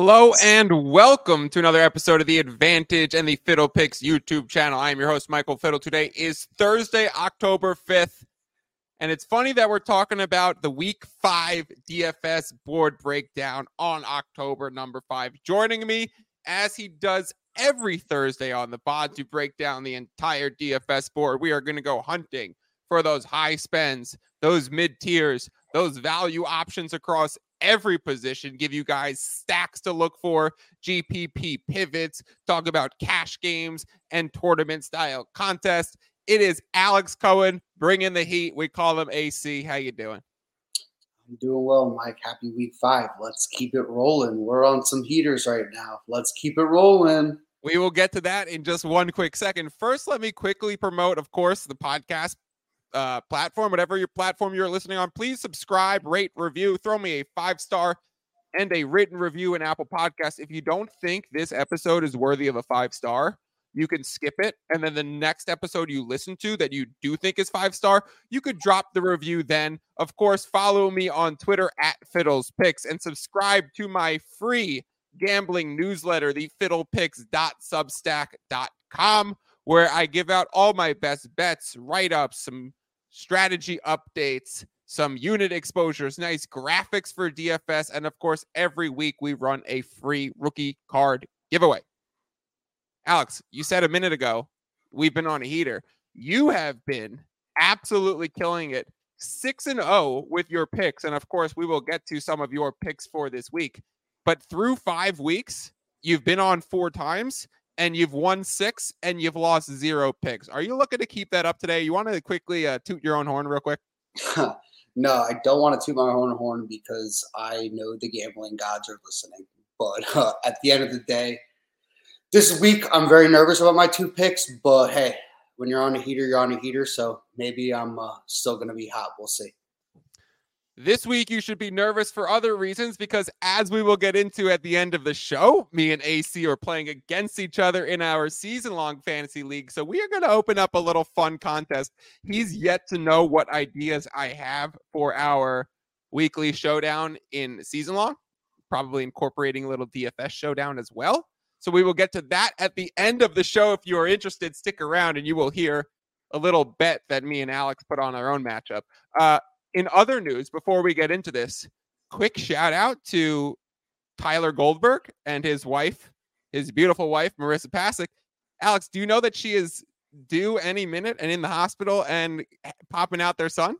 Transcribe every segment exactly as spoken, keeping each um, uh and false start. Hello and welcome to another episode of the Advantage and the Fiddle Picks YouTube channel. I am your host, Michael Fiddle. Today is Thursday, October fifth. And it's funny that we're talking about the week five D F S board breakdown on October number five. Joining me, as he does every Thursday on the pod, to break down the entire D F S board. We are going to go hunting for those high spends, those mid tiers, those value options across every position, give you guys stacks to look for, G P P pivots, talk about cash games and tournament style contests. It is Alex Cohen, bring in the heat. We call him A C. How you doing? I'm doing well, Mike. Happy week five. Let's keep it rolling. We're on some heaters right now. Let's keep it rolling. We will get to that in just one quick second. First, let me quickly promote, of course, the podcast Uh, platform, whatever your platform you're listening on. Please subscribe, rate, review, throw me a five-star and a written review in Apple Podcasts. If you don't think this episode is worthy of a five-star, you can skip it. And then the next episode you listen to that you do think is five-star, you could drop the review then. Of course, follow me on Twitter at Fiddles Picks and subscribe to my free gambling newsletter, the fiddle picks dot substack dot com, where I give out all my best bets, write-ups, some strategy updates, some unit exposures, nice graphics for D F S, and of course, every week we run a free rookie card giveaway. Alex, you said a minute ago, we've been on a heater. You have been absolutely killing it, six and oh with your picks, and of course, we will get to some of your picks for this week. But through five weeks, you've been on four times, and you've won six, and you've lost zero picks. Are you looking to keep that up today? You want to quickly uh, toot your own horn real quick? No, I don't want to toot my own horn because I know the gambling gods are listening. But uh, at the end of the day, this week I'm very nervous about my two picks. But, hey, when you're on a heater, you're on a heater. So maybe I'm uh, still going to be hot. We'll see. This week, you should be nervous for other reasons because, as we will get into at the end of the show, me and A C are playing against each other in our season-long fantasy league. So we are going to open up a little fun contest. He's yet to know what ideas I have for our weekly showdown in season-long, probably incorporating a little D F S showdown as well. So we will get to that at the end of the show. If you are interested, stick around and you will hear a little bet that me and Alex put on our own matchup. Uh, In other news, before we get into this, quick shout out to Tyler Goldberg and his wife, his beautiful wife, Marissa Pasek. Alex, do you know that she is due any minute and in the hospital and popping out their son?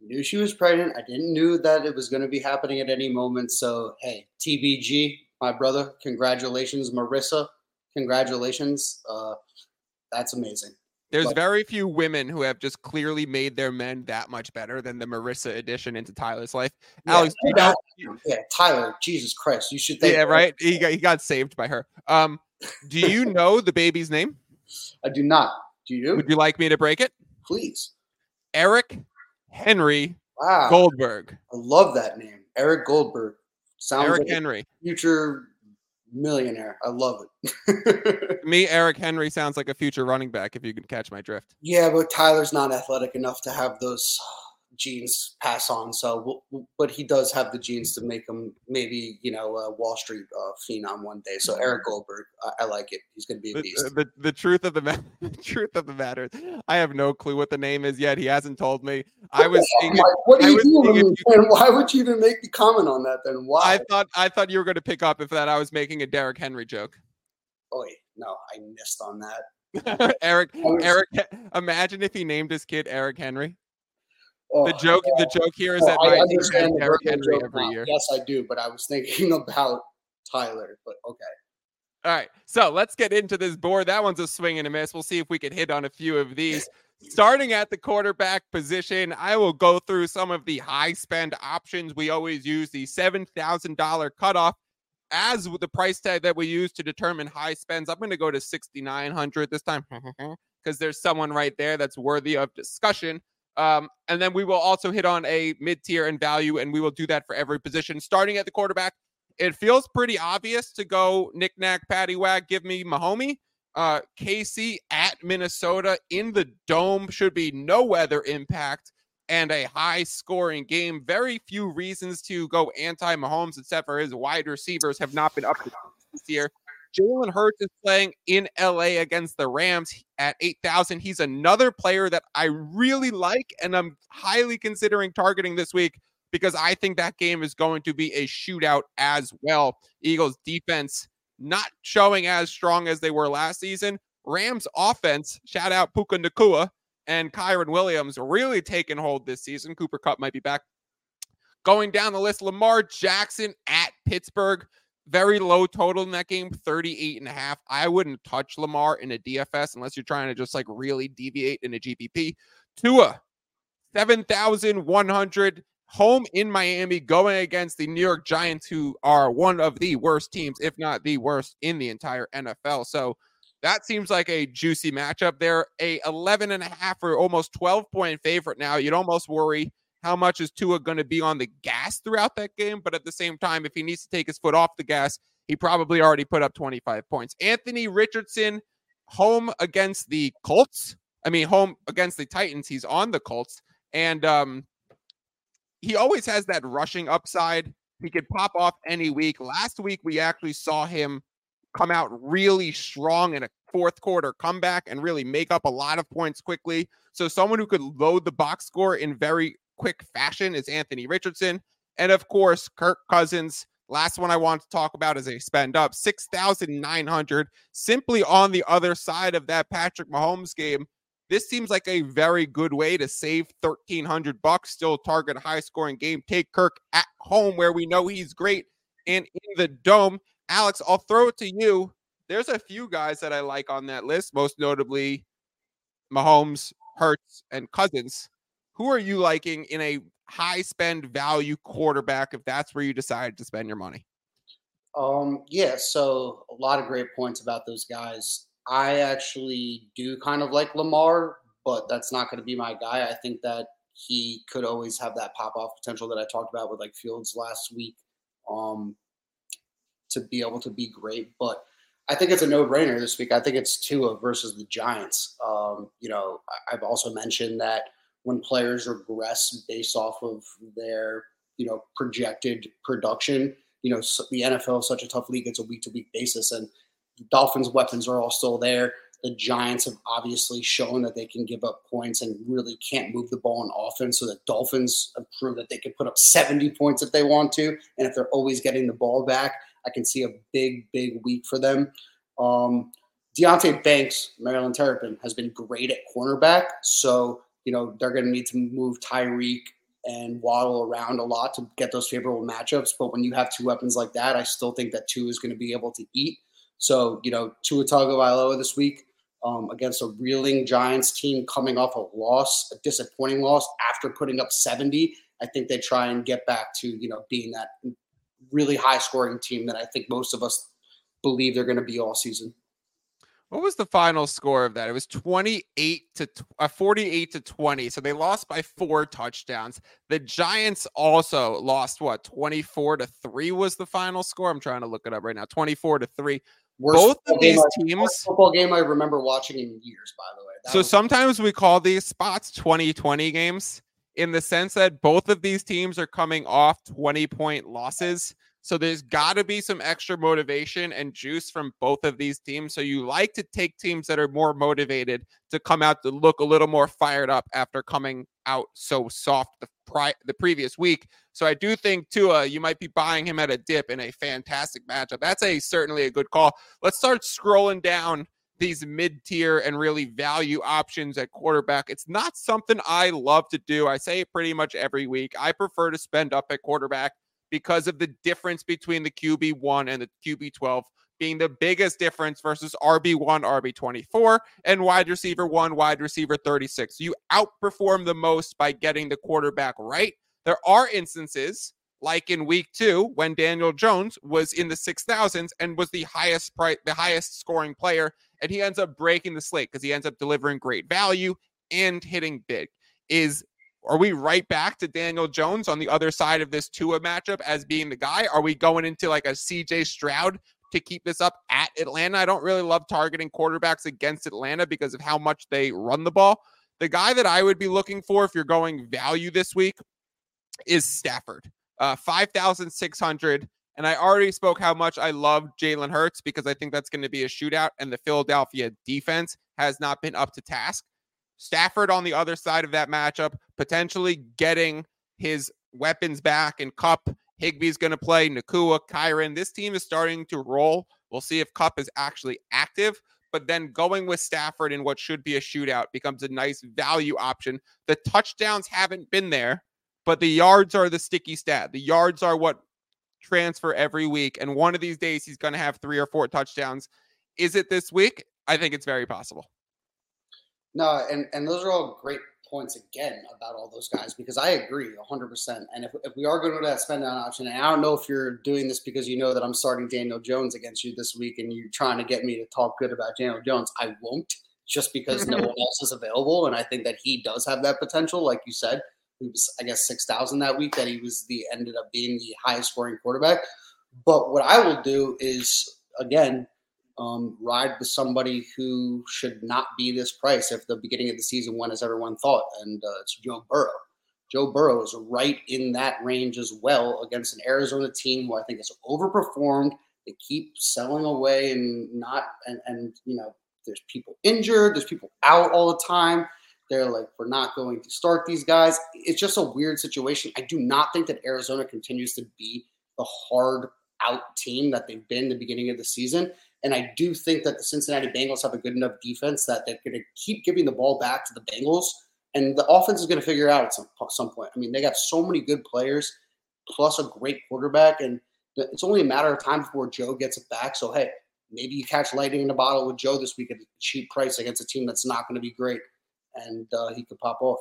I knew she was pregnant. I didn't knew that it was going to be happening at any moment. So, hey, T B G, my brother, congratulations. Marissa, congratulations. Uh, that's amazing. There's but, very few women who have just clearly made their men that much better than the Marissa addition into Tyler's life. Yeah, Alex, you know, yeah, Tyler, Jesus Christ, you should thank Yeah, her. Right? He got, he got saved by her. Um, do you know the baby's name? I do not. Do you? Would you like me to break it? Please. Eric Henry wow. Goldberg. I love that name. Eric Goldberg. Sounds Eric like Henry. A future millionaire. I love it. Me, Eric Henry sounds like a future running back, if you can catch my drift. Yeah, but Tyler's not athletic enough to have those genes pass on. So, but he does have the genes to make him maybe, you know, a Wall Street uh, phenom one day. So Eric Goldberg, I, I like it. He's going to be a beast. The, the, the truth of the, ma- the truth of the matter, I have no clue what the name is yet. He hasn't told me. I was yeah, thinking, what are you doing? You could, why would you even make the comment on that then? Why? I thought I thought you were going to pick up if that I was making a Derrick Henry joke. Oh no, I missed on that. Eric, was... Eric. Imagine if he named his kid Eric Henry. Oh, the joke, yeah. the joke here is oh, that I understand Derrick Henry every year. Yes, I do, but I was thinking about Tyler. But okay, all right. So let's get into this board. That one's a swing and a miss. We'll see if we can hit on a few of these. Starting at the quarterback position, I will go through some of the high spend options. We always use the seven thousand dollar cutoff as the price tag that we use to determine high spends. I'm going to go to sixty nine hundred this time because there's someone right there that's worthy of discussion. Um, and then we will also hit on a mid-tier and value, and we will do that for every position. Starting at the quarterback, it feels pretty obvious to go knick-knack, paddywhack, give me Mahomie. Uh, K C at Minnesota in the dome should be no weather impact. and a high-scoring game. Very few reasons to go anti-Mahomes, except for his wide receivers have not been up to this year. Jalen Hurts is playing in L A against the Rams at eight thousand. He's another player that I really like, and I'm highly considering targeting this week because I think that game is going to be a shootout as well. Eagles defense not showing as strong as they were last season. Rams offense, shout out Puka Nacua and Kyron Williams, really taking hold this season. Cooper Kupp might be back. Going down the list, Lamar Jackson at Pittsburgh. Very low total in that game, thirty-eight and a half. I wouldn't touch Lamar in a D F S unless you're trying to just like really deviate in a G P P. Tua, seven thousand one hundred, home in Miami, going against the New York Giants, who are one of the worst teams, if not the worst, in the entire N F L. So that seems like a juicy matchup. They're a eleven and a half or almost twelve point favorite now. You'd almost worry, how much is Tua going to be on the gas throughout that game? But at the same time, if he needs to take his foot off the gas, he probably already put up twenty-five points. Anthony Richardson, home against the Colts. I mean, home against the Titans. He's on the Colts. And um, he always has that rushing upside. He could pop off any week. Last week, we actually saw him come out really strong in a fourth quarter comeback and really make up a lot of points quickly. So someone who could load the box score in very quick fashion is Anthony Richardson. And of course, Kirk Cousins. Last one I want to talk about is a spend up, six thousand nine hundred, simply on the other side of that Patrick Mahomes game. This seems like a very good way to save thirteen hundred bucks, still target a high scoring game. Take Kirk at home where we know he's great and in the dome. Alex, I'll throw it to you. There's a few guys that I like on that list, most notably Mahomes, Hurts, and Cousins. Who are you liking in a high spend value quarterback if that's where you decide to spend your money? Um, yeah, so a lot of great points about those guys. I actually do kind of like Lamar, but that's not going to be my guy. I think that he could always have that pop-off potential that I talked about with like Fields last week um, to be able to be great. But I think it's a no-brainer this week. I think it's Tua versus the Giants. Um, you know, I've also mentioned that when players regress based off of their, you know, projected production, you know, the N F L is such a tough league. It's a week-to-week basis, and the Dolphins' weapons are all still there. The Giants have obviously shown that they can give up points and really can't move the ball in offense, so the Dolphins have proved that they can put up seventy points if they want to, and if they're always getting the ball back, I can see a big, big week for them. Um, Deontay Banks, Maryland Terrapin, has been great at cornerback, so you know, they're going to need to move Tyreek and Waddle around a lot to get those favorable matchups. But when you have two weapons like that, I still think that Tua is going to be able to eat. So, you know, Tua Tagovailoa this week um, against a reeling Giants team coming off a loss, a disappointing loss after putting up seventy. I think they try and get back to, you know, being that really high-scoring team that I think most of us believe they're going to be all season. What was the final score of that? It was twenty-eight to forty-eight to twenty. So they lost by four touchdowns. The Giants also lost, what, twenty-four to three was the final score. I'm trying to look it up right now. twenty-four to three. Worst Both of these I, teams. Worst football game I remember watching in years, by the way. That so was- sometimes we call these spots twenty twenty games in the sense that both of these teams are coming off twenty point losses. So there's got to be some extra motivation and juice from both of these teams. So you like to take teams that are more motivated to come out to look a little more fired up after coming out so soft the, pri- the previous week. So I do think Tua, you might be buying him at a dip in a fantastic matchup. That's a certainly a good call. Let's start scrolling down these mid-tier and really value options at quarterback. It's not something I love to do. I say it pretty much every week. I prefer to spend up at quarterback because of the difference between the Q B one and the Q B twelve being the biggest difference versus R B one, R B twenty-four, and wide receiver one, wide receiver thirty-six. You outperform the most by getting the quarterback right. There are instances, like in week two, when Daniel Jones was in the six thousands and was the highest price, the highest scoring player, and he ends up breaking the slate because he ends up delivering great value and hitting big. Is Are we right back to Daniel Jones on the other side of this Tua matchup as being the guy? Are we going into like a C J Stroud to keep this up at Atlanta? I don't really love targeting quarterbacks against Atlanta because of how much they run the ball. The guy that I would be looking for if you're going value this week is Stafford, uh, five thousand six hundred. And I already spoke how much I love Jalen Hurts because I think that's going to be a shootout, and the Philadelphia defense has not been up to task. Stafford on the other side of that matchup, potentially getting his weapons back, and Kupp, Higbee's going to play, Nakua, Kyron. This team is starting to roll. We'll see if Kupp is actually active, but then going with Stafford in what should be a shootout becomes a nice value option. The touchdowns haven't been there, but the yards are the sticky stat. The yards are what transfer every week, and one of these days he's going to have three or four touchdowns. Is it this week? I think it's very possible. No, and, and those are all great points again about all those guys, because I agree one hundred percent. And if, if we are going to go to that spend down option, and I don't know if you're doing this because you know that I'm starting Daniel Jones against you this week and you're trying to get me to talk good about Daniel Jones, I won't, just because no one else is available. And I think that he does have that potential. Like you said, he was, I guess, six thousand that week that he was the ended up being the highest scoring quarterback. But what I will do is, again, Um, ride with somebody who should not be this price if the beginning of the season went as everyone thought, and uh, it's Joe Burrow. Joe Burrow is right in that range as well against an Arizona team who I think is overperformed. They keep selling away and not, and, and you know, there's people injured, there's people out all the time. They're like, we're not going to start these guys. It's just a weird situation. I do not think that Arizona continues to be the hard out team that they've been the beginning of the season. And I do think that the Cincinnati Bengals have a good enough defense that they're going to keep giving the ball back to the Bengals. And the offense is going to figure it out at some, some point. I mean, they got so many good players, plus a great quarterback. And it's only a matter of time before Joe gets it back. So, hey, maybe you catch lightning in a bottle with Joe this week at a cheap price against a team that's not going to be great. And uh, he could pop off.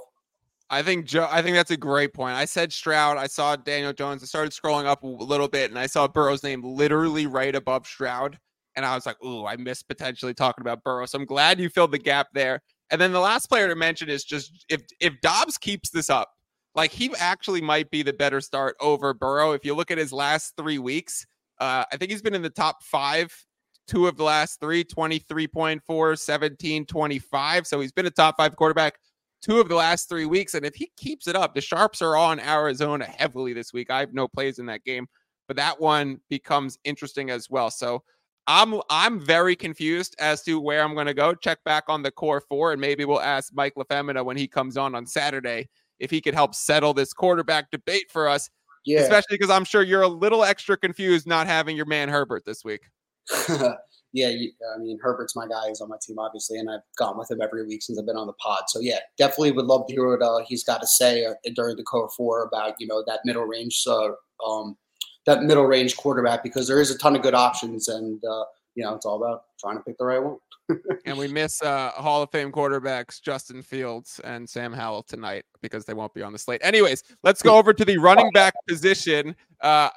I think Joe, I think that's a great point. I said Stroud. I saw Daniel Jones. I started scrolling up a little bit, and I saw Burrow's name literally right above Stroud. And I was like, ooh, I missed potentially talking about Burrow. So I'm glad you filled the gap there. And then the last player to mention is just if if Dobbs keeps this up, like he actually might be the better start over Burrow. If you look at his last three weeks, uh, I think he's been in the top five, two of the last three, twenty-three point four, seventeen, twenty-five. So he's been a top five quarterback two of the last three weeks. And if he keeps it up, the Sharps are on Arizona heavily this week. I have no plays in that game, but that one becomes interesting as well. So I'm I'm very confused as to where I'm going to go. Check back on the core four, and maybe we'll ask Mike LaFemina when he comes on on Saturday if he could help settle this quarterback debate for us, yeah. Especially because I'm sure you're a little extra confused not having your man Herbert this week. yeah, you, I mean, Herbert's my guy. He's on my team, obviously, and I've gone with him every week since I've been on the pod. So, yeah, definitely would love to hear what uh, he's got to say uh, during the core four about, you know, that middle range uh, um that middle range quarterback, because there is a ton of good options, and uh, you know, it's all about trying to pick the right one. And we miss uh, Hall of Fame quarterbacks, Justin Fields and Sam Howell tonight, because they won't be on the slate. Anyways, let's go over to the running back position. Uh,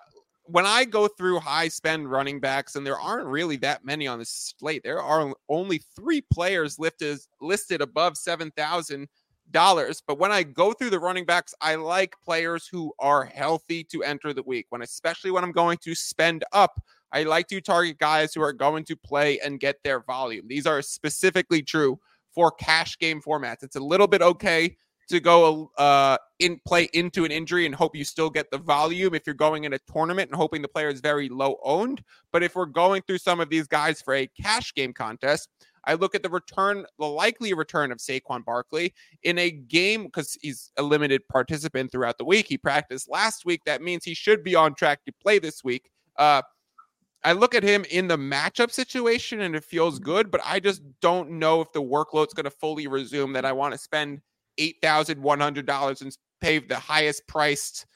when I go through high spend running backs, and there aren't really that many on the slate, there are only three players listed, listed above seven thousand dollars. Dollars, but when I go through the running backs, I like players who are healthy to enter the week. When especially when I'm going to spend up, I like to target guys who are going to play and get their volume. These are specifically true for cash game formats. It's a little bit okay to go uh in play into an injury and hope you still get the volume if you're going in a tournament and hoping the player is very low owned. But if we're going through some of these guys for a cash game contest, I look at the return, the likely return of Saquon Barkley in a game, because he's a limited participant throughout the week. He practiced last week. That means he should be on track to play this week. Uh, I look at him in the matchup situation, and it feels good, but I just don't know if the workload's going to fully resume that I want to spend eight thousand one hundred dollars and pay the highest priced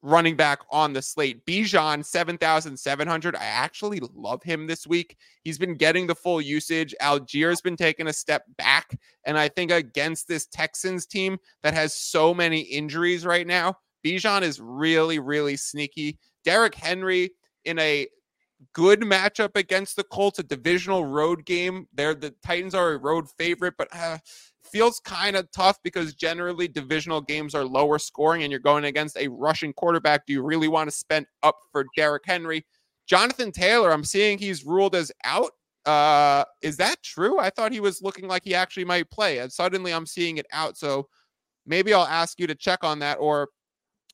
running back on the slate. Bijan, seven thousand seven hundred. I actually love him this week. He's been getting the full usage. Algiers been taking a step back. And I think against this Texans team that has so many injuries right now, Bijan is really, really sneaky. Derrick Henry in a good matchup against the Colts, a divisional road game. They're, the Titans are a road favorite, but uh, feels kind of tough because generally divisional games are lower scoring and you're going against a rushing quarterback. Do you really want to spend up for Derrick Henry? Jonathan Taylor, I'm seeing he's ruled as out. Uh, is that true? I thought he was looking like he actually might play, and suddenly I'm seeing it out. So maybe I'll ask you to check on that, or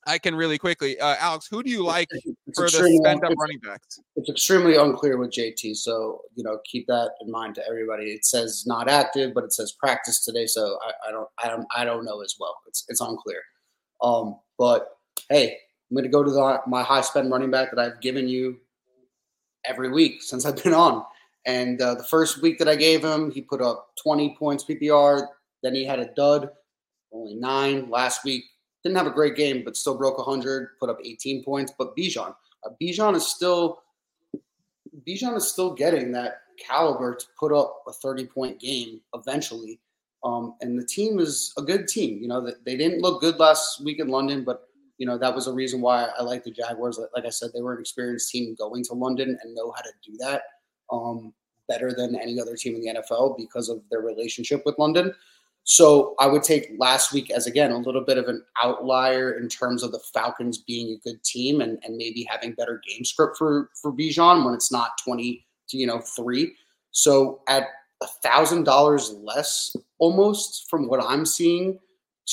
I can really quickly. Uh, Alex, who do you like it's for the spend up running backs? It's extremely unclear with J T, so you know, keep that in mind to everybody. It says not active, but it says practice today, so I, I don't, I don't, I don't know as well. It's it's unclear. Um, but hey, I'm going to go to the, my high spend running back that I've given you every week since I've been on. And uh, the first week that I gave him, he put up twenty points P P R. Then he had a dud, only nine last week. Didn't have a great game, but still broke one hundred, put up eighteen points. But Bijan, uh, Bijan is still, Bijan is still getting that caliber to put up a thirty-point game eventually. Um, and the team is a good team. You know, that they didn't look good last week in London, but you know, that was a reason why I like the Jaguars. Like I said, they were an experienced team going to London and know how to do that. Um, better than any other team in the N F L because of their relationship with London. So I would take last week as, again, a little bit of an outlier in terms of the Falcons being a good team and, and maybe having better game script for, for Bijan when it's not twenty to, you know, three. So at one thousand dollars less almost from what I'm seeing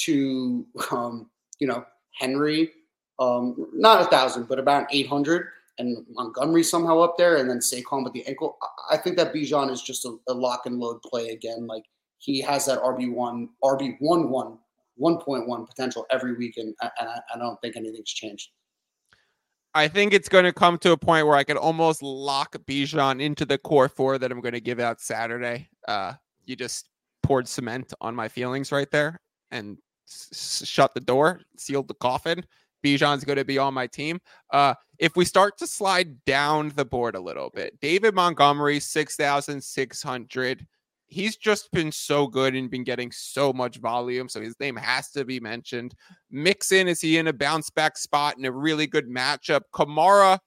to, um, you know, Henry, um, not a thousand, but about eight hundred. And Montgomery somehow up there, and then Saquon with the ankle. I think that Bijan is just a, a lock and load play again. Like he has that R B one, R B one one, one point one potential every week, and, and I, I don't think anything's changed. I think it's going to come to a point where I could almost lock Bijan into the core four that I'm going to give out Saturday. Uh, you just poured cement on my feelings right there and s- shut the door, sealed the coffin. Bijan's going to be on my team. Uh, if we start to slide down the board a little bit, David Montgomery, six thousand six hundred. He's just been so good and been getting so much volume, so his name has to be mentioned. Mixon, is he in a bounce-back spot in a really good matchup? Kamara,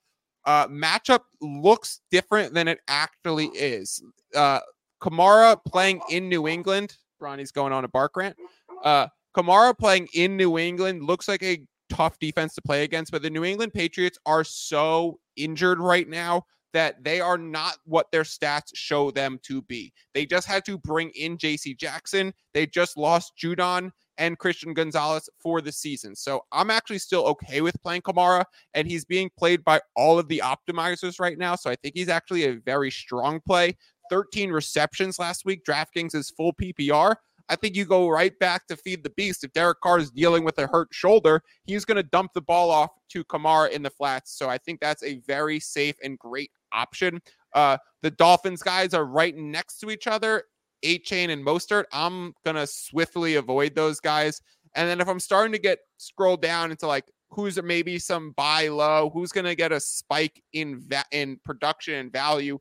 uh, matchup looks different than it actually is. Uh, Kamara playing in New England. Bronny's going on a bark rant. Uh, Kamara playing in New England looks like a tough defense to play against, but the New England Patriots are so injured right now that they are not what their stats show them to be. They just had to bring in J C Jackson. They just lost Judon and Christian Gonzalez for the season. So I'm actually still okay with playing Kamara, and he's being played by all of the optimizers right now. So I think he's actually a very strong play. thirteen receptions last week. DraftKings is full P P R. I think you go right back to feed the beast. If Derek Carr is dealing with a hurt shoulder, he's going to dump the ball off to Kamara in the flats. So I think that's a very safe and great option. Uh, the Dolphins guys are right next to each other, Achane and Mostert. I'm going to swiftly avoid those guys. And then if I'm starting to get scroll down into like who's maybe some buy low, who's going to get a spike in va- in production and value,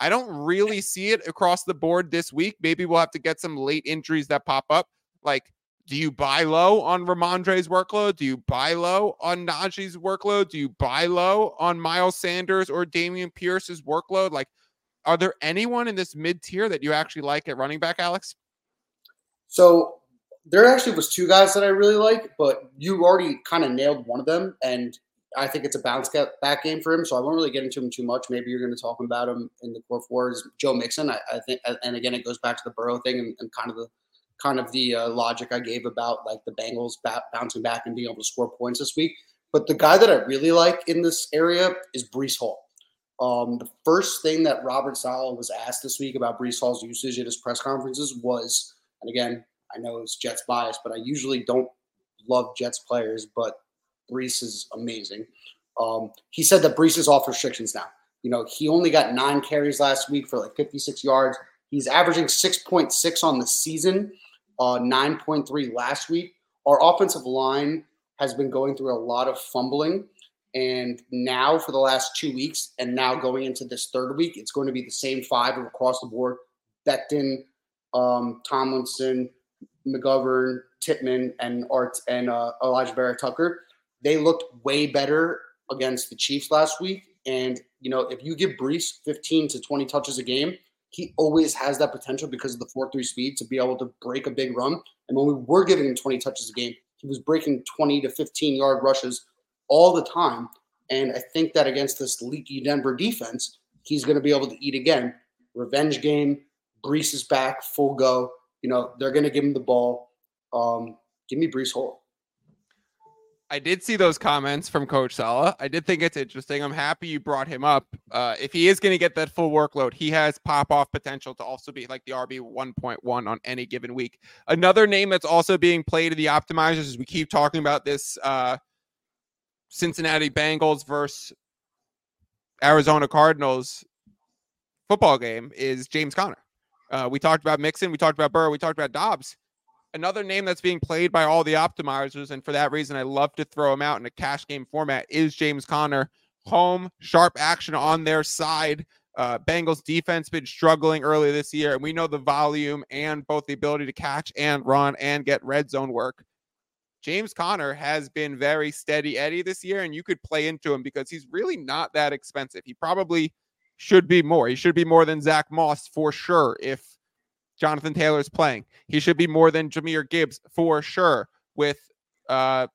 I don't really see it across the board this week. Maybe we'll have to get some late injuries that pop up. Like, do you buy low on Ramondre's workload? Do you buy low on Najee's workload? Do you buy low on Miles Sanders or Damian Pierce's workload? Like, are there anyone in this mid-tier that you actually like at running back, Alex? So there actually was two guys that I really like, but you already kind of nailed one of them, and I think it's a bounce back game for him, so I won't really get into him too much. Maybe you're going to talk about him in the core fours. Joe Mixon, I, I think, and again, it goes back to the Burrow thing and, and kind of the kind of the uh, logic I gave about like the Bengals b- bouncing back and being able to score points this week. But the guy that I really like in this area is Breece Hall. Um, the first thing that Robert Saleh was asked this week about Breece Hall's usage at his press conferences was, and again, I know it's Jets bias, but I usually don't love Jets players, but Breece is amazing. Um, he said that Breece is off restrictions now. You know, he only got nine carries last week for like fifty-six yards. He's averaging six point six on the season, uh, nine point three last week. Our offensive line has been going through a lot of fumbling. And now for the last two weeks and now going into this third week, it's going to be the same five across the board. Becton, um, Tomlinson, McGovern, Tittman, and Art and uh, Elijah Barrett-Tucker. They looked way better against the Chiefs last week. And, you know, if you give Breece fifteen to twenty touches a game, he always has that potential because of the four three speed to be able to break a big run. And when we were giving him twenty touches a game, he was breaking twenty to fifteen yard rushes all the time. And I think that against this leaky Denver defense, he's going to be able to eat again. revenge game. Breece is back, full go. You know, they're going to give him the ball. Um, give me Breece Hall. I did see those comments from Coach Sala. I did think it's interesting. I'm happy you brought him up. Uh, if he is going to get that full workload, he has pop-off potential to also be like the R B one point one on any given week. Another name that's also being played in the optimizers is we keep talking about this uh, Cincinnati Bengals versus Arizona Cardinals football game is James Conner. Uh, we talked about Mixon. We talked about Burrow. We talked about Dobbs. Another name that's being played by all the optimizers, and for that reason, I love to throw him out in a cash game format, is James Conner. Home, sharp action on their side. Uh, Bengals defense been struggling early this year, and we know the volume and both the ability to catch and run and get red zone work. James Conner has been very steady Eddie this year, and you could play into him because he's really not that expensive. He probably should be more. He should be more than Zach Moss for sure if Jonathan Taylor's playing. He should be more than Jahmyr Gibbs for sure with uh,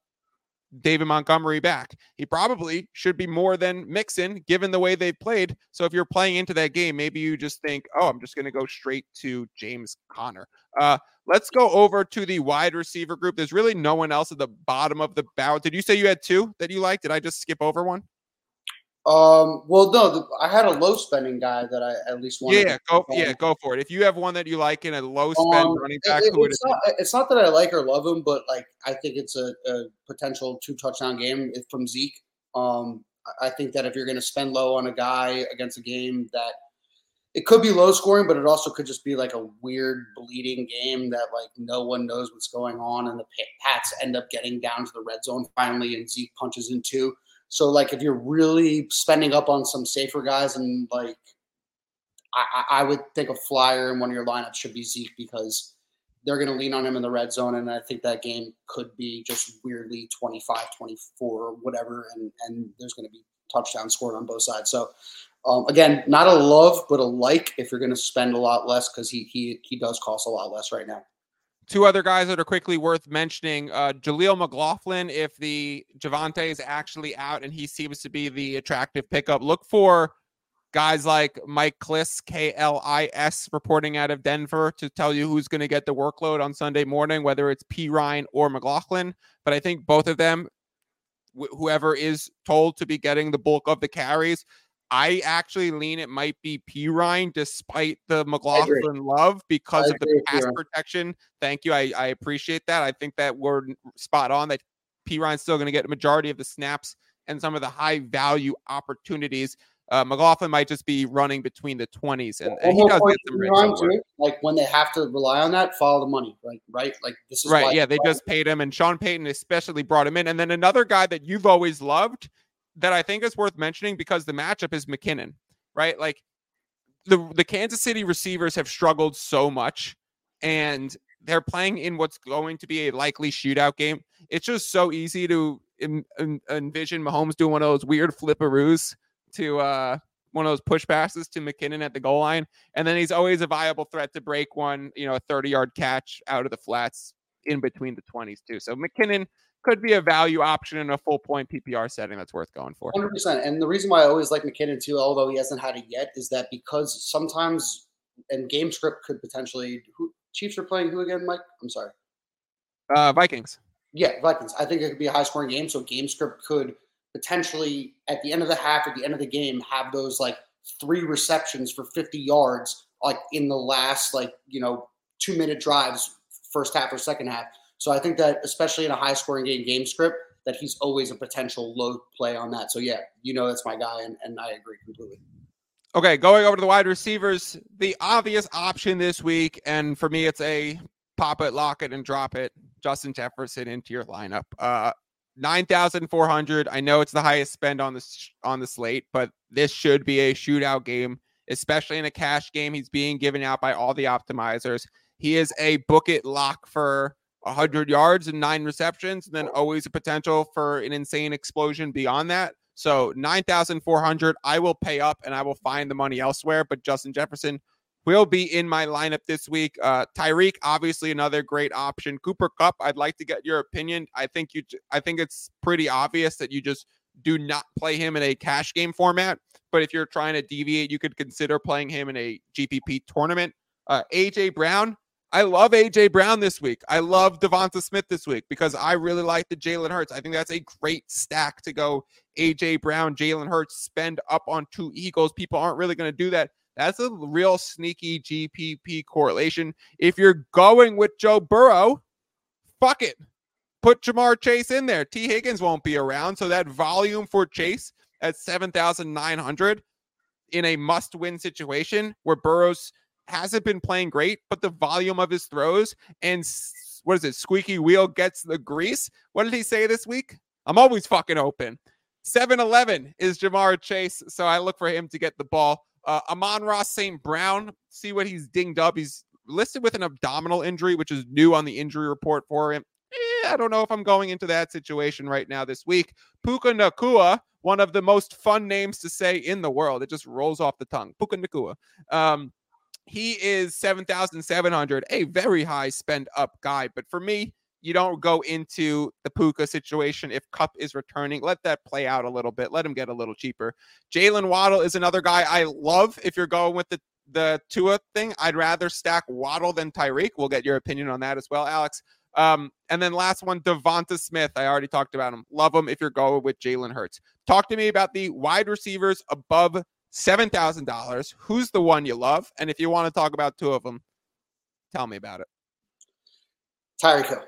David Montgomery back. He probably should be more than Mixon given the way they've played. So if you're playing into that game, maybe you just think, oh, I'm just going to go straight to James Conner. Uh, let's go over to the wide receiver group. There's really no one else at the bottom of the barrel. Did you say you had two that you liked? Did I just skip over one? Um, well, no, the, I had a low spending guy that I at least wanted. Yeah, go, yeah, go for it. If you have one that you like in a low spend um, running back, it, who it's, would it not, it's not that I like or love him, but like I think it's a, a potential two touchdown game from Zeke. Um, I think that if you're going to spend low on a guy against a game that it could be low scoring, but it also could just be like a weird bleeding game that like no one knows what's going on, and the Pats end up getting down to the red zone finally, and Zeke punches in two. So, like, if you're really spending up on some safer guys, and, like, I, I would think a flyer in one of your lineups should be Zeke because they're going to lean on him in the red zone, and I think that game could be just weirdly twenty-five twenty-four or whatever, and, and there's going to be touchdowns scored on both sides. So, um, again, not a love but a like if you're going to spend a lot less because he, he, he does cost a lot less right now. Two other guys that are quickly worth mentioning, uh, Jaleel McLaughlin, if the Javonte is actually out, and he seems to be the attractive pickup. Look for guys like Mike Kliss, K L I S, reporting out of Denver to tell you who's going to get the workload on Sunday morning, whether it's P. Ryan or McLaughlin. But I think both of them, wh- whoever is told to be getting the bulk of the carries, I actually lean it might be P. Ryan, despite the McLaughlin love, because of the pass protection. Thank you. I, I appreciate that. I think that we're spot on that P. Ryan's still going to get a majority of the snaps and some of the high-value opportunities. Uh, McLaughlin might just be running between the twenties. And, and he does get some rich. Like, when they have to rely on that, follow the money, like, right? Like, this is right, yeah, they just paid him, and Sean Payton especially brought him in. And then another guy that you've always loved that I think is worth mentioning because the matchup is McKinnon, right? Like the, the Kansas City receivers have struggled so much, and they're playing in what's going to be a likely shootout game. It's just so easy to in, in, envision Mahomes doing one of those weird flipperoos to uh, one of those push passes to McKinnon at the goal line. And then he's always a viable threat to break one, you know, a thirty yard catch out of the flats in between the twenties too. So McKinnon could be a value option in a full point P P R setting that's worth going for. one hundred percent. And the reason why I always like McKinnon too, although he hasn't had it yet, is that because sometimes, and game script could potentially, who, Chiefs are playing who again, Mike? I'm sorry. Uh, Vikings. Yeah, Vikings. I think it could be a high scoring game. So game script could potentially, at the end of the half, at the end of the game, have those like three receptions for fifty yards, like in the last, like, you know, two minute drives, first half or second half. So I think that, especially in a high-scoring game game script, that he's always a potential low play on that. So, yeah, you know that's my guy, and, and I agree completely. Okay, going over to the wide receivers, the obvious option this week, and for me it's a pop it, lock it, and drop it, Justin Jefferson into your lineup. Uh, nine thousand four hundred dollars, I know it's the highest spend on the, on the slate, but this should be a shootout game, especially in a cash game. He's being given out by all the optimizers. He is a book it lock for one hundred yards and nine receptions, and then always a potential for an insane explosion beyond that. So nine thousand four hundred, I will pay up and I will find the money elsewhere, but Justin Jefferson will be in my lineup this week. Uh, Tyreek, obviously another great option. Cooper Kupp, I'd like to get your opinion. I think you, I think it's pretty obvious that you just do not play him in a cash game format, but if you're trying to deviate, you could consider playing him in a G P P tournament. Uh, A J Brown, I love A J Brown this week. I love Devonta Smith this week because I really like the Jalen Hurts. I think that's a great stack to go A J Brown, Jalen Hurts, spend up on two Eagles. People aren't really going to do that. That's a real sneaky G P P correlation. If you're going with Joe Burrow, fuck it. Put Jamar Chase in there. T. Higgins won't be around, so that volume for Chase at seven thousand nine hundred in a must-win situation where Burrow's hasn't been playing great, but the volume of his throws and what is it? Squeaky wheel gets the grease. What did he say this week? I'm always fucking open. seven eleven is Jamar Chase. So I look for him to get the ball. Uh, Amon-Ra Saint Brown, see what he's dinged up. He's listed with an abdominal injury, which is new on the injury report for him. Eh, I don't know if I'm going into that situation right now this week. Puka Nacua, one of the most fun names to say in the world. It just rolls off the tongue. Puka Nacua. Um, He is seven thousand seven hundred, a very high spend up guy. But for me, you don't go into the Puka situation if Kupp is returning. Let that play out a little bit. Let him get a little cheaper. Jalen Waddle is another guy I love. If you're going with the, the Tua thing, I'd rather stack Waddle than Tyreek. We'll get your opinion on that as well, Alex. Um, and then last one, Devonta Smith. I already talked about him. Love him if you're going with Jalen Hurts. Talk to me about the wide receivers above seven thousand dollars. Who's the one you love? And if you want to talk about two of them, tell me about it. Tyreek Hill.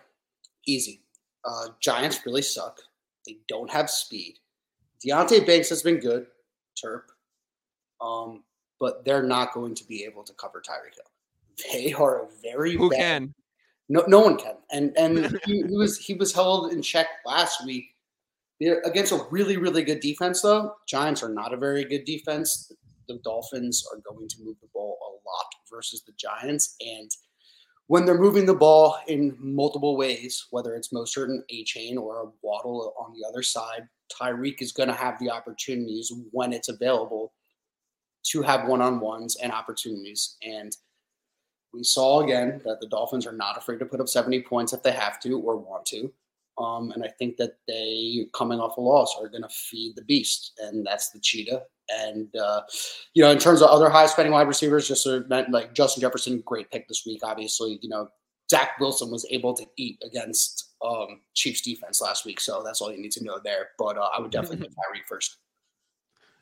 Easy. Uh, Giants really suck. They don't have speed. Deontay Banks has been good. Terp. Um, but they're not going to be able to cover Tyreek Hill. They are very Who bad. Can? No, no one can. And and he, he was he was held in check last week. Against a really, really good defense, though. Giants are not a very good defense. The Dolphins are going to move the ball a lot versus the Giants. And when they're moving the ball in multiple ways, whether it's most certain a chain or a Waddle on the other side, Tyreek is going to have the opportunities when it's available to have one-on-ones and opportunities. And we saw, again, that the Dolphins are not afraid to put up seventy points if they have to or want to. Um, and I think that they, coming off a loss, are going to feed the beast, and that's the cheetah. And, uh, you know, in terms of other high-spending wide receivers, just sort of like Justin Jefferson, great pick this week, obviously. You know, Zach Wilson was able to eat against um, Chiefs defense last week, so that's all you need to know there. But uh, I would definitely put Tyreek first.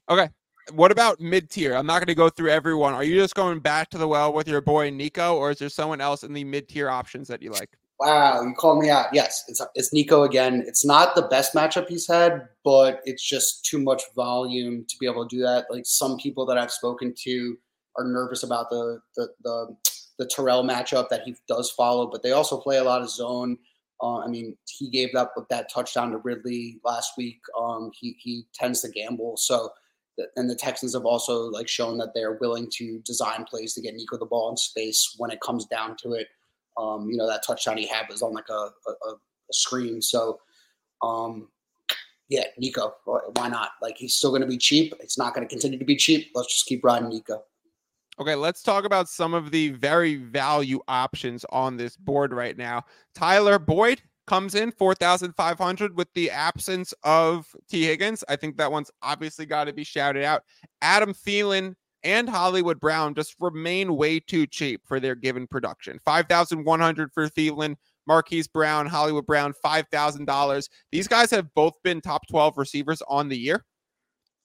Okay. What about mid-tier? I'm not going to go through everyone. Are you just going back to the well with your boy Nico, or is there someone else in the mid-tier options that you like? Wow, you called me out. Yes, it's it's Nico again. It's not the best matchup he's had, but it's just too much volume to be able to do that. Like some people that I've spoken to are nervous about the the the, the Terrell matchup that he does follow, but they also play a lot of zone. Uh, I mean, he gave up that, that touchdown to Ridley last week. Um, he he tends to gamble. So, and the Texans have also like shown that they're willing to design plays to get Nico the ball in space when it comes down to it. Um, you know, that touchdown he had was on like a, a, a screen. So, um, yeah, Nico, why not? Like, he's still going to be cheap. It's not going to continue to be cheap. Let's just keep riding Nico. Okay, let's talk about some of the very value options on this board right now. Tyler Boyd comes in four thousand five hundred with the absence of T. Higgins. I think that one's obviously got to be shouted out. Adam Thielen and Hollywood Brown just remain way too cheap for their given production. five thousand one hundred for Thielen, Marquise Brown, Hollywood Brown, five thousand dollars. These guys have both been top twelve receivers on the year.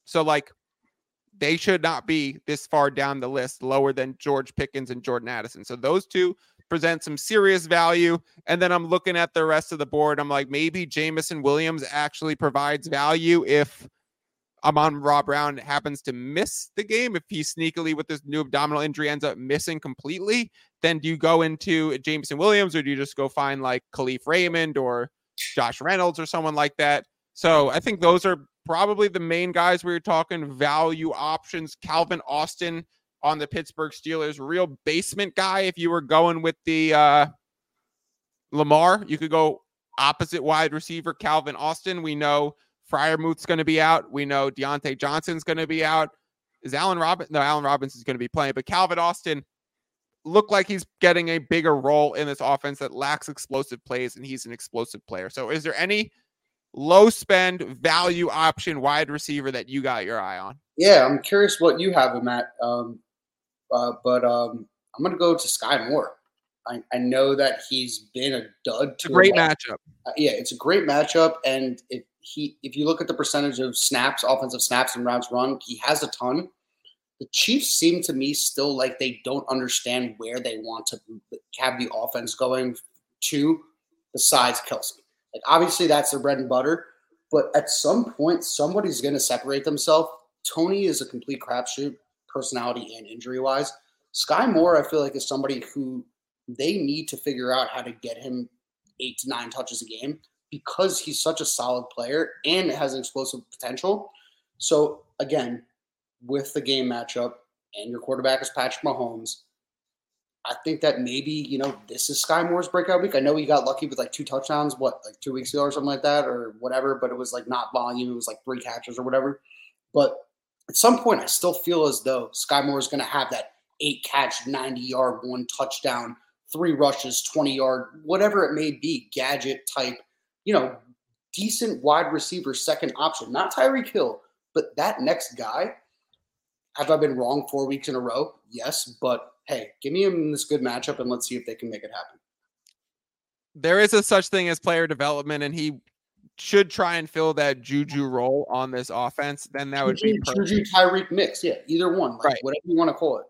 So, like, they should not be this far down the list, lower than George Pickens and Jordan Addison. So those two present some serious value. And then I'm looking at the rest of the board. I'm like, maybe Jamison Williams actually provides value if Amon-Ra Brown happens to miss the game. If he sneakily with this new abdominal injury ends up missing completely, then do you go into Jamison Williams or do you just go find like Khalif Raymond or Josh Reynolds or someone like that? So I think those are probably the main guys where you're talking value options. Calvin Austin on the Pittsburgh Steelers, real basement guy. If you were going with the uh, Lamar, you could go opposite wide receiver Calvin Austin. We know Freiermuth's going to be out. We know Deontay Johnson's going to be out. Is Allen Robinson? No, Allen Robinson's going to be playing. But Calvin Austin looked like he's getting a bigger role in this offense that lacks explosive plays, and he's an explosive player. So is there any low spend value option wide receiver that you got your eye on? Yeah, I'm curious what you have him at, um, uh, but um, I'm going to go to Sky Moore. I, I know that he's been a dud. It's a great matchup. Uh, yeah, it's a great matchup, and if he, if you look at the percentage of snaps, offensive snaps and routes run, he has a ton. The Chiefs seem to me still like they don't understand where they want to have the offense going to besides Kelsey. Like, obviously that's their bread and butter, but at some point somebody's going to separate themselves. Tony is a complete crapshoot, personality and injury-wise. Sky Moore, I feel like, is somebody who they need to figure out how to get him eight to nine touches a game because he's such a solid player and has an explosive potential. So, again, with the game matchup and your quarterback is Patrick Mahomes, I think that maybe, you know, this is Sky Moore's breakout week. I know he got lucky with like two touchdowns, what, like two weeks ago or something like that or whatever, but it was like not volume. It was like three catches or whatever. But at some point, I still feel as though Sky Moore is going to have that eight-catch, ninety-yard, one touchdown, three rushes, twenty-yard, whatever it may be, gadget type, you know, decent wide receiver second option. Not Tyreek Hill, but that next guy. Have I been wrong four weeks in a row? Yes, but hey, give me him this good matchup and let's see if they can make it happen. There is a such thing as player development, and he should try and fill that Juju role on this offense. Then that would Juju, be perfect. Juju Tyreek mix, yeah, either one, like, right? Whatever you want to call it.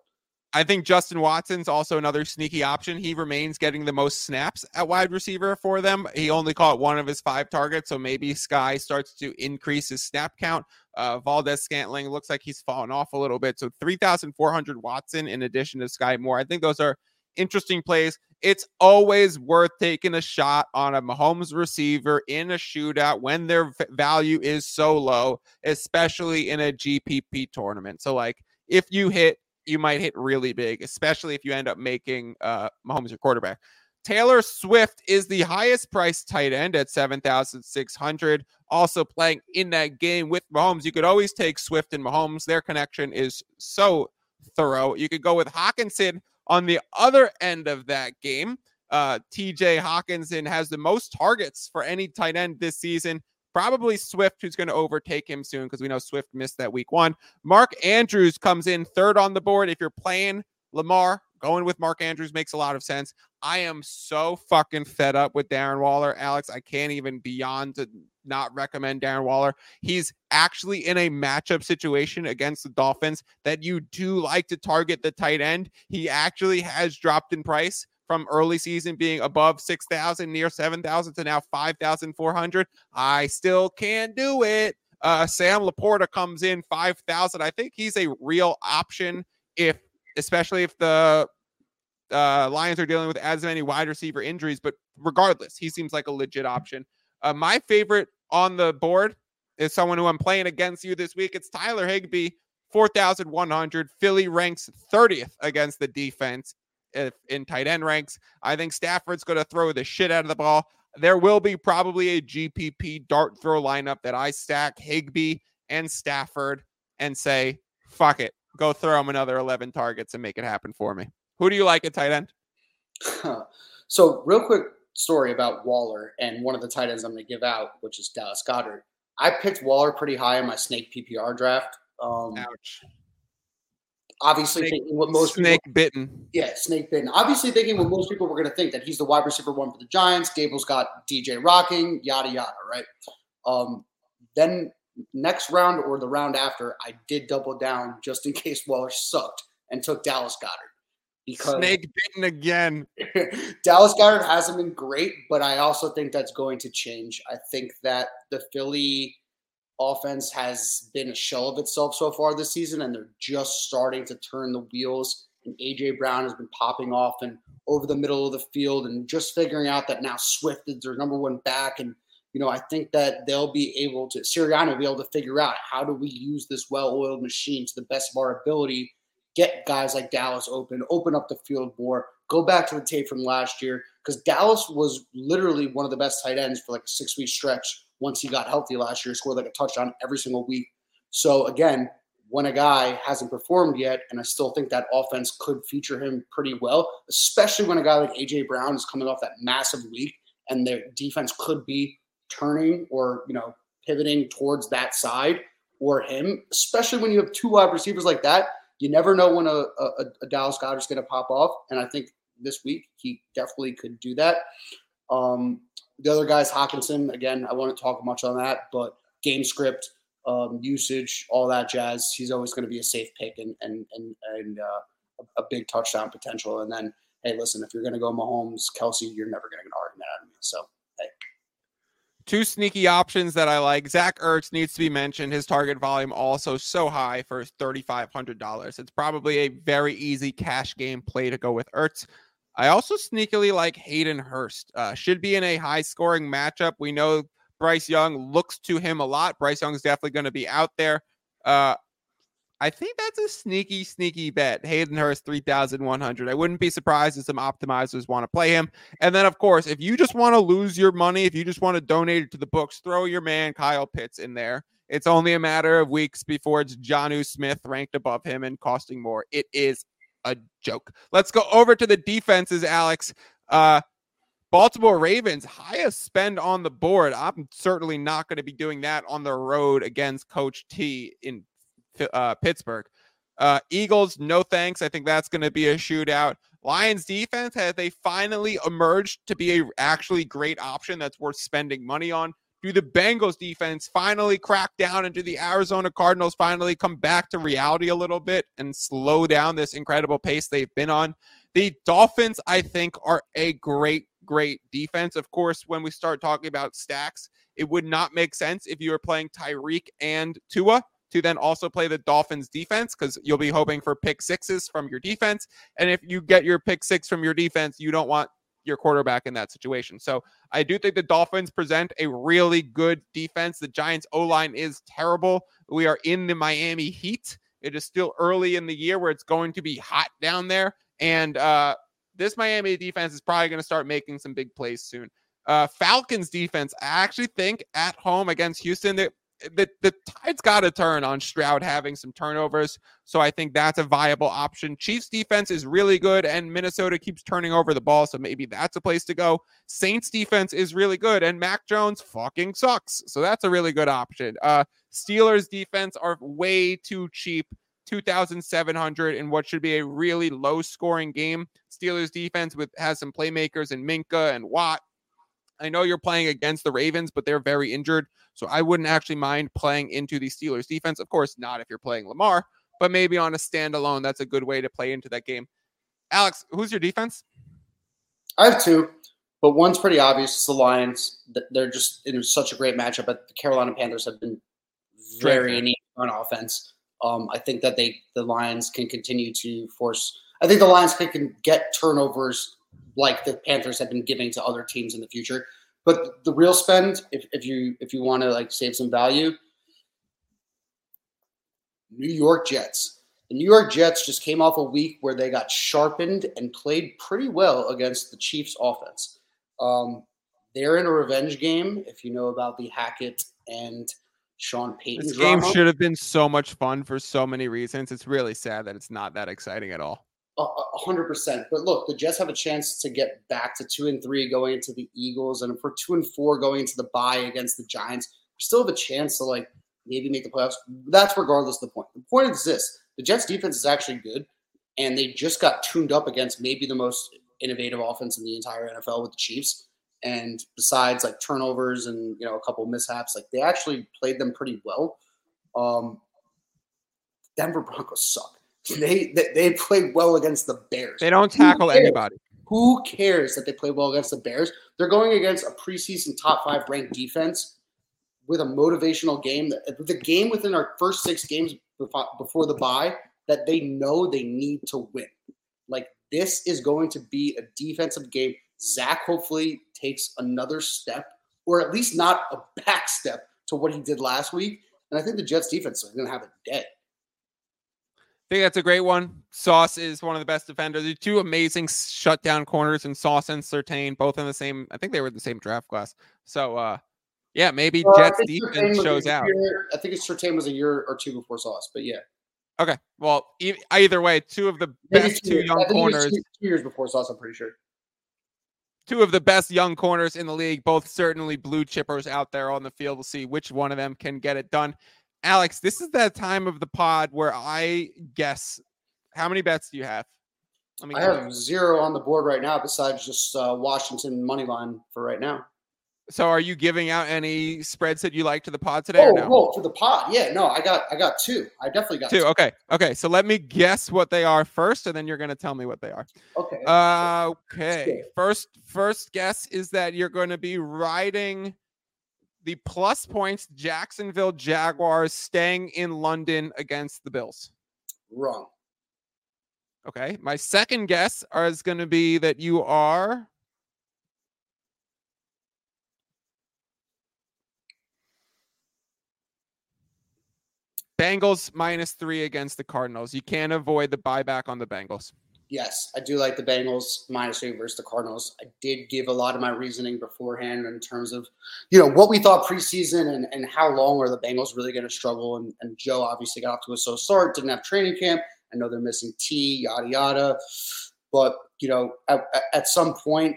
I think Justin Watson's also another sneaky option. He remains getting the most snaps at wide receiver for them. He only caught one of his five targets, so maybe Sky starts to increase his snap count. Uh, Valdez-Scantling looks like he's fallen off a little bit. So three thousand four hundred Watson in addition to Sky Moore. I think those are interesting plays. It's always worth taking a shot on a Mahomes receiver in a shootout when their value is so low, especially in a G P P tournament. So, like, if you hit, you might hit really big, especially if you end up making uh, Mahomes your quarterback. Taylor Swift is the highest priced tight end at seven thousand six hundred. Also playing in that game with Mahomes. You could always take Swift and Mahomes. Their connection is so thorough. You could go with Hawkinson on the other end of that game. Uh, T J Hawkinson has the most targets for any tight end this season. Probably Swift, who's going to overtake him soon because we know Swift missed that week one. Mark Andrews comes in third on the board. If you're playing Lamar, going with Mark Andrews makes a lot of sense. I am so fucking fed up with Darren Waller, Alex. I can't even beyond to not recommend Darren Waller. He's actually in a matchup situation against the Dolphins that you do like to target the tight end. He actually has dropped in price from early season being above six thousand, near seven thousand, to now five thousand four hundred. I still can't do it. Uh, Sam Laporta comes in five thousand. I think he's a real option, if, especially if the uh, Lions are dealing with as many wide receiver injuries. But regardless, he seems like a legit option. Uh, my favorite on the board is someone who I'm playing against you this week. It's Tyler Higbee, four thousand one hundred. Philly ranks thirtieth against the defense. If in tight end ranks, I think Stafford's going to throw the shit out of the ball. There will be probably a G P P dart throw lineup that I stack Higbee and Stafford and say, fuck it, go throw him another eleven targets and make it happen for me. Who do you like at tight end? Huh. So real quick story about Waller and one of the tight ends I'm going to give out, which is Dallas Goedert. I picked Waller pretty high in my snake P P R draft. Um, Ouch. Obviously snake, thinking what most snake people, bitten. Yeah, snake bitten. Obviously thinking what most people were going to think, that he's the wide receiver one for the Giants. Gable's got D J rocking, yada, yada, right? Um, then next round or the round after, I did double down just in case Waller sucked and took Dallas Goedert. Because snake bitten again. Dallas Goedert hasn't been great, but I also think that's going to change. I think that the Philly offense has been a shell of itself so far this season, and they're just starting to turn the wheels. And A J Brown has been popping off and over the middle of the field, and just figuring out that now Swift is their number one back. And, you know, I think that they'll be able to, Sirianni will be able to figure out how do we use this well-oiled machine to the best of our ability, get guys like Dallas open, open up the field more, go back to the tape from last year. Because Dallas was literally one of the best tight ends for like a six-week stretch. Once he got healthy last year, scored like a touchdown every single week. So, again, when a guy hasn't performed yet, and I still think that offense could feature him pretty well, especially when a guy like A J Brown is coming off that massive week and their defense could be turning or, you know, pivoting towards that side or him, especially when you have two wide receivers like that. You never know when a, a, a Dallas Goedert's going to pop off. And I think this week he definitely could do that. Um, the other guys, Hockenson, again, I won't talk much on that, but game script, um, usage, all that jazz. He's always going to be a safe pick and, and, and, and uh, a big touchdown potential. And then, hey, listen, if you're going to go Mahomes, Kelsey, you're never going to argue that out of me. So, hey. Two sneaky options that I like. Zach Ertz needs to be mentioned. His target volume also so high for three thousand five hundred dollars. It's probably a very easy cash game play to go with Ertz. I also sneakily like Hayden Hurst. Uh, should be in a high-scoring matchup. We know Bryce Young looks to him a lot. Bryce Young's definitely going to be out there. Uh, I think that's a sneaky, sneaky bet. Hayden Hurst, three thousand one hundred. I wouldn't be surprised if some optimizers want to play him. And then, of course, if you just want to lose your money, if you just want to donate it to the books, throw your man Kyle Pitts in there. It's only a matter of weeks before it's Jonnu Smith ranked above him and costing more. It is a joke. Let's go over to the defenses, Alex. Uh, Baltimore Ravens, highest spend on the board. I'm certainly not going to be doing that on the road against Coach T in Uh, Pittsburgh. Uh, Eagles, no thanks. I think that's going to be a shootout. Lions defense, have they finally emerged to be a actually great option that's worth spending money on? Do the Bengals defense finally crack down, and do the Arizona Cardinals finally come back to reality a little bit and slow down this incredible pace they've been on? The Dolphins, I think, are a great, great defense. Of course, when we start talking about stacks, it would not make sense if you were playing Tyreek and Tua to then also play the Dolphins defense, because you'll be hoping for pick sixes from your defense. And if you get your pick six from your defense, you don't want your quarterback in that situation. So I do think the Dolphins present a really good defense. The Giants O-line is terrible. We are in the Miami heat. It is still early in the year where it's going to be hot down there. And uh, this Miami defense is probably going to start making some big plays soon. Uh, Falcons defense, I actually think at home against Houston, that The, the tide's got to turn on Stroud having some turnovers, so I think that's a viable option. Chiefs defense is really good, and Minnesota keeps turning over the ball, so maybe that's a place to go. Saints defense is really good, and Mac Jones fucking sucks, so that's a really good option. Uh, Steelers defense are way too cheap, two thousand seven hundred dollars in what should be a really low-scoring game. Steelers defense with has some playmakers in Minka and Watt. I know you're playing against the Ravens, but they're very injured, so I wouldn't actually mind playing into the Steelers defense. Of course, not if you're playing Lamar, but maybe on a standalone, that's a good way to play into that game. Alex, who's your defense? I have two, but one's pretty obvious. It's the Lions. They're just in such a great matchup, but the Carolina Panthers have been very neat on offense. Um, I think that they the Lions can continue to force – I think the Lions can, can get turnovers – like the Panthers have been giving to other teams in the future. But the real spend, if, if you if you want to like save some value, New York Jets. The New York Jets just came off a week where they got sharpened and played pretty well against the Chiefs offense. Um, they're in a revenge game, if you know about the Hackett and Sean Payton This drama. Game should have been so much fun for so many reasons. It's really sad that it's not that exciting at all. A hundred percent. But look, the Jets have a chance to get back to two and three going into the Eagles. And for two and four going into the bye against the Giants, we still have a chance to like maybe make the playoffs. That's regardless of the point. The point is this: the Jets defense is actually good, and they just got tuned up against maybe the most innovative offense in the entire N F L with the Chiefs. And besides like turnovers and, you know, a couple mishaps, like they actually played them pretty well. Um, Denver Broncos suck. They, they they play well against the Bears. They don't tackle Who anybody. Who cares that they play well against the Bears? They're going against a preseason top five ranked defense with a motivational game. The game within our first six games before the bye that they know they need to win. Like, this is going to be a defensive game. Zach hopefully takes another step, or at least not a back step to what he did last week. And I think the Jets defense is going to have a day. I think that's a great one. Sauce is one of the best defenders. The two amazing shutdown corners, and Sauce and Surtain, both in the same. I think they were in the same draft class. So, uh, yeah, maybe well, Jets defense shows out. Year, I think it's Surtain was a year or two before Sauce, but yeah. Okay. Well, e- either way, two of the maybe best two, two young corners. Two years before Sauce, I'm pretty sure. Two of the best young corners in the league, both certainly blue chippers out there on the field. We'll see which one of them can get it done. Alex, this is that time of the pod where I guess. How many bets do you have? Let me I have zero on the board right now besides just uh, Washington money line for right now. So are you giving out any spreads that you like to the pod today? Oh, or no? oh for the pod. Yeah, no, I got I got two. I definitely got two. two. Okay, okay. So let me guess what they are first, and then you're going to tell me what they are. Okay. Uh, okay. First, first guess is that you're going to be riding the plus points Jacksonville Jaguars staying in London against the Bills. Wrong. Okay. My second guess is going to be that you are... Bengals minus three against the Cardinals. You can't avoid the buyback on the Bengals. Yes, I do like the Bengals minus three versus the Cardinals. I did give a lot of my reasoning beforehand in terms of, you know, what we thought preseason and, and how long are the Bengals really going to struggle. And, and Joe obviously got off to a slow start, didn't have training camp. I know they're missing T, yada, yada. But, you know, at, at some point,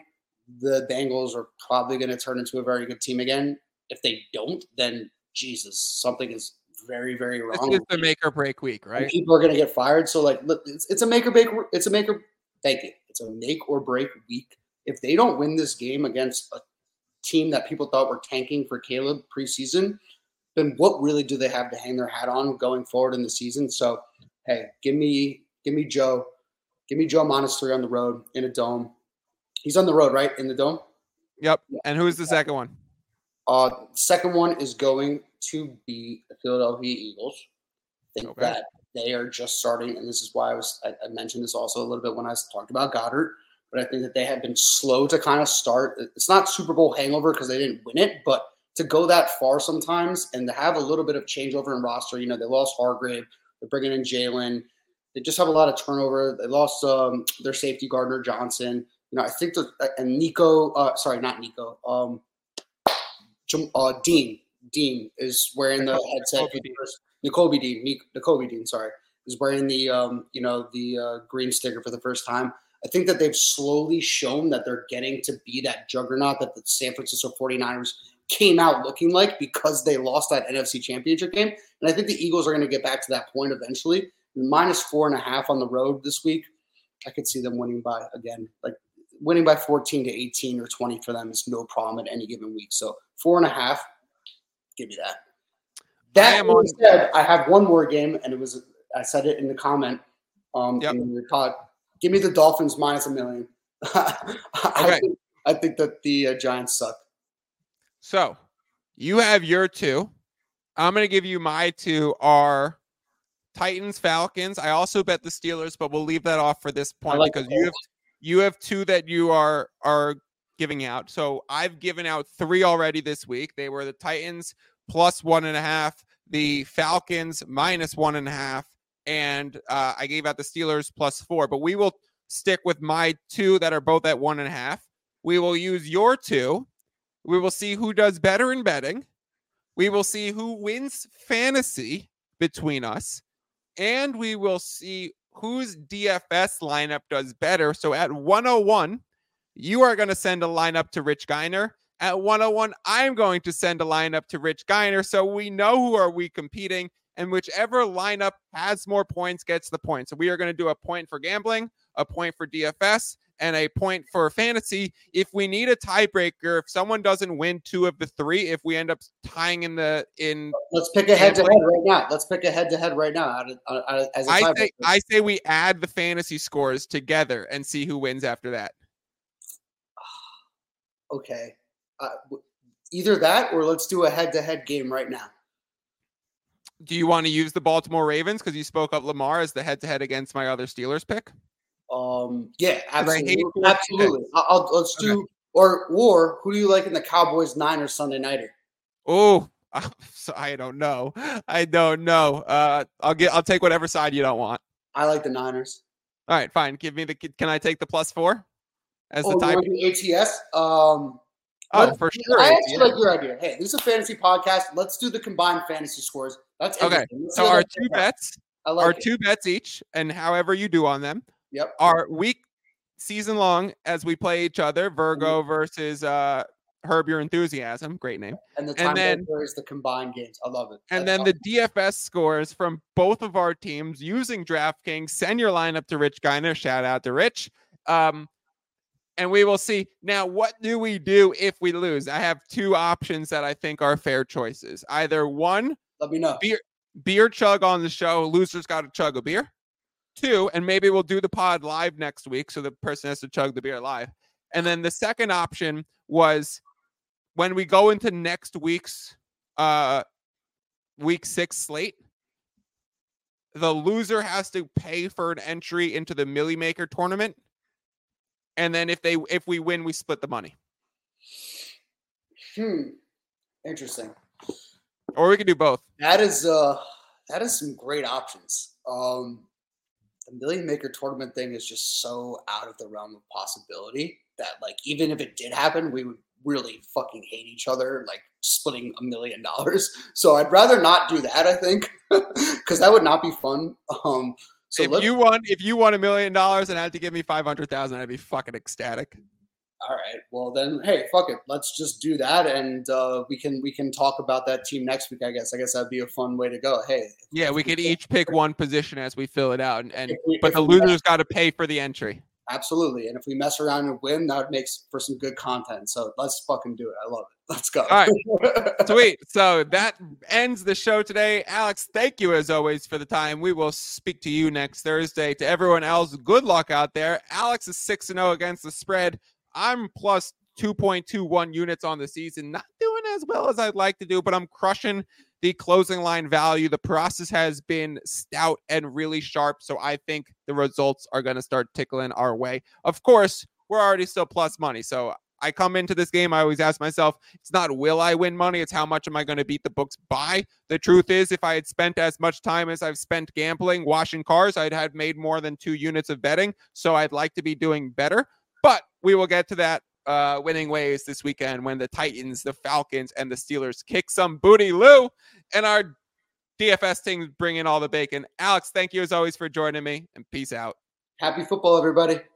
the Bengals are probably going to turn into a very good team again. If they don't, then, Jesus, something is – very, very wrong. It's a make or break week, right? And people are going to get fired. So, like, look, it's, it's a make or break. It's a make or thank you. It's a make or break week. If they don't win this game against a team that people thought were tanking for Caleb preseason, then what really do they have to hang their hat on going forward in the season? So, hey, give me, give me Joe, give me Joe minus three on the road in a dome. He's on the road, right? In the dome. Yep. Yeah. And who's the second one? Uh, second one is going to be the Philadelphia Eagles. I think okay. that they are just starting, and this is why I was I, I mentioned this also a little bit when I talked about Goddard, but I think that they have been slow to kind of start. It's not Super Bowl hangover because they didn't win it, but to go that far sometimes and to have a little bit of changeover in roster, you know, they lost Hargrave, they're bringing in Jalen. They just have a lot of turnover. They lost um, their safety, Gardner Johnson. You know, I think that – and Nico uh, – sorry, not Nico. Um, uh, Dean. Dean is wearing the headset. Nakobe Dean, Nakobe Dean, sorry, is wearing the um, you know, the uh, green sticker for the first time. I think that they've slowly shown that they're getting to be that juggernaut that the San Francisco forty-niners came out looking like because they lost that N F C Championship game. And I think the Eagles are going to get back to that point eventually. Minus four and a half on the road this week. I could see them winning by again, like winning by fourteen to eighteen or twenty for them is no problem at any given week. So four and a half. Give me that. That being said, I have one more game, and it was I said it in the comment. Um, yep. in the pod. Give me the Dolphins minus a million. I, okay. think, I think that the uh, Giants suck. So you have your two. I'm going to give you my two are Titans, Falcons. I also bet the Steelers, but we'll leave that off for this point like because you have you have two that you are are. giving out. So I've given out three already this week. They were the Titans plus one and a half, the Falcons minus one and a half, and uh, I gave out the Steelers plus four. But we will stick with my two that are both at one and a half. We will use your two. We will see who does better in betting. We will see who wins fantasy between us. And we will see whose D F S lineup does better. So at one oh one, you are going to send a lineup to Rich Geiner. At one oh one, I'm going to send a lineup to Rich Geiner. So we know who are we competing. And whichever lineup has more points gets the point. So we are going to do a point for gambling, a point for D F S, and a point for fantasy. If we need a tiebreaker, if someone doesn't win two of the three, if we end up tying in the in, let's pick a head-to-head right now. Let's pick a head-to-head right now. As a I say, I say we add the fantasy scores together and see who wins after that. Okay, uh, either that or let's do a head-to-head game right now. Do you want to use the Baltimore Ravens because you spoke up Lamar as the head-to-head against my other Steelers pick? Um, yeah, absolutely, absolutely. I'll, I'll, let's do okay. or or who do you like in the Cowboys Niners Sunday Nighter? Oh, I don't know. I don't know. Uh, I'll get. I'll take whatever side you don't want. I like the Niners. All right, fine. Give me the. Can I take the plus four? As oh, the type A T S. Um, oh, for sure. I actually like your idea. Hey, this is a fantasy podcast. Let's do the combined fantasy scores. That's okay. So our two bets, like our it. two bets each, and however you do on them, yep. Are week season long as we play each other. Virgo versus uh, Herb Your Enthusiasm. Great name. And the time and then, there is the combined games. I love it. And That's then awesome. The D F S scores from both of our teams using DraftKings. Send your lineup to Rich Geiner. Shout out to Rich. Um, and we will see. Now, what do we do if we lose? I have two options that I think are fair choices. Either one, let me know. Beer, beer chug on the show. Losers got to chug a beer. Two, and maybe we'll do the pod live next week, so the person has to chug the beer live. And then the second option was when we go into next week's uh, week six slate, the loser has to pay for an entry into the Millie Maker tournament. And then if they if we win, we split the money. Hmm. Interesting. Or we could do both. That is uh that is some great options. Um The Million Maker tournament thing is just so out of the realm of possibility that, like, even if it did happen, we would really fucking hate each other, like splitting a million dollars. So I'd rather not do that, I think, because that would not be fun. Um, so if you won, if you won a million dollars and had to give me five hundred thousand, I'd be fucking ecstatic. All right. Well then, hey, fuck it. Let's just do that. And uh, we can, we can talk about that team next week, I guess. I guess that'd be a fun way to go. Hey. Yeah. We could each pick one position as we fill it out and, and we, but the loser's got to pay for the entry. Absolutely. And if we mess around and win, that makes for some good content. So let's fucking do it. I love it. Let's go. All right. Sweet. So that ends the show today. Alex, thank you as always for the time. We will speak to you next Thursday. To everyone else, good luck out there. Alex is six and zero against the spread. I'm plus two point two one units on the season. Not doing as well as I'd like to do, but I'm crushing the closing line value. The process has been stout and really sharp, so I think the results are going to start tickling our way. Of course, we're already still plus money, so I come into this game, I always ask myself, it's not will I win money, it's how much am I going to beat the books by. The truth is, if I had spent as much time as I've spent gambling, washing cars, I'd have made more than two units of betting, so I'd like to be doing better. But we will get to that uh, winning ways this weekend when the Titans, the Falcons, and the Steelers kick some booty, Lou, and our D F S team bring in all the bacon. Alex, thank you as always for joining me, and peace out. Happy football, everybody.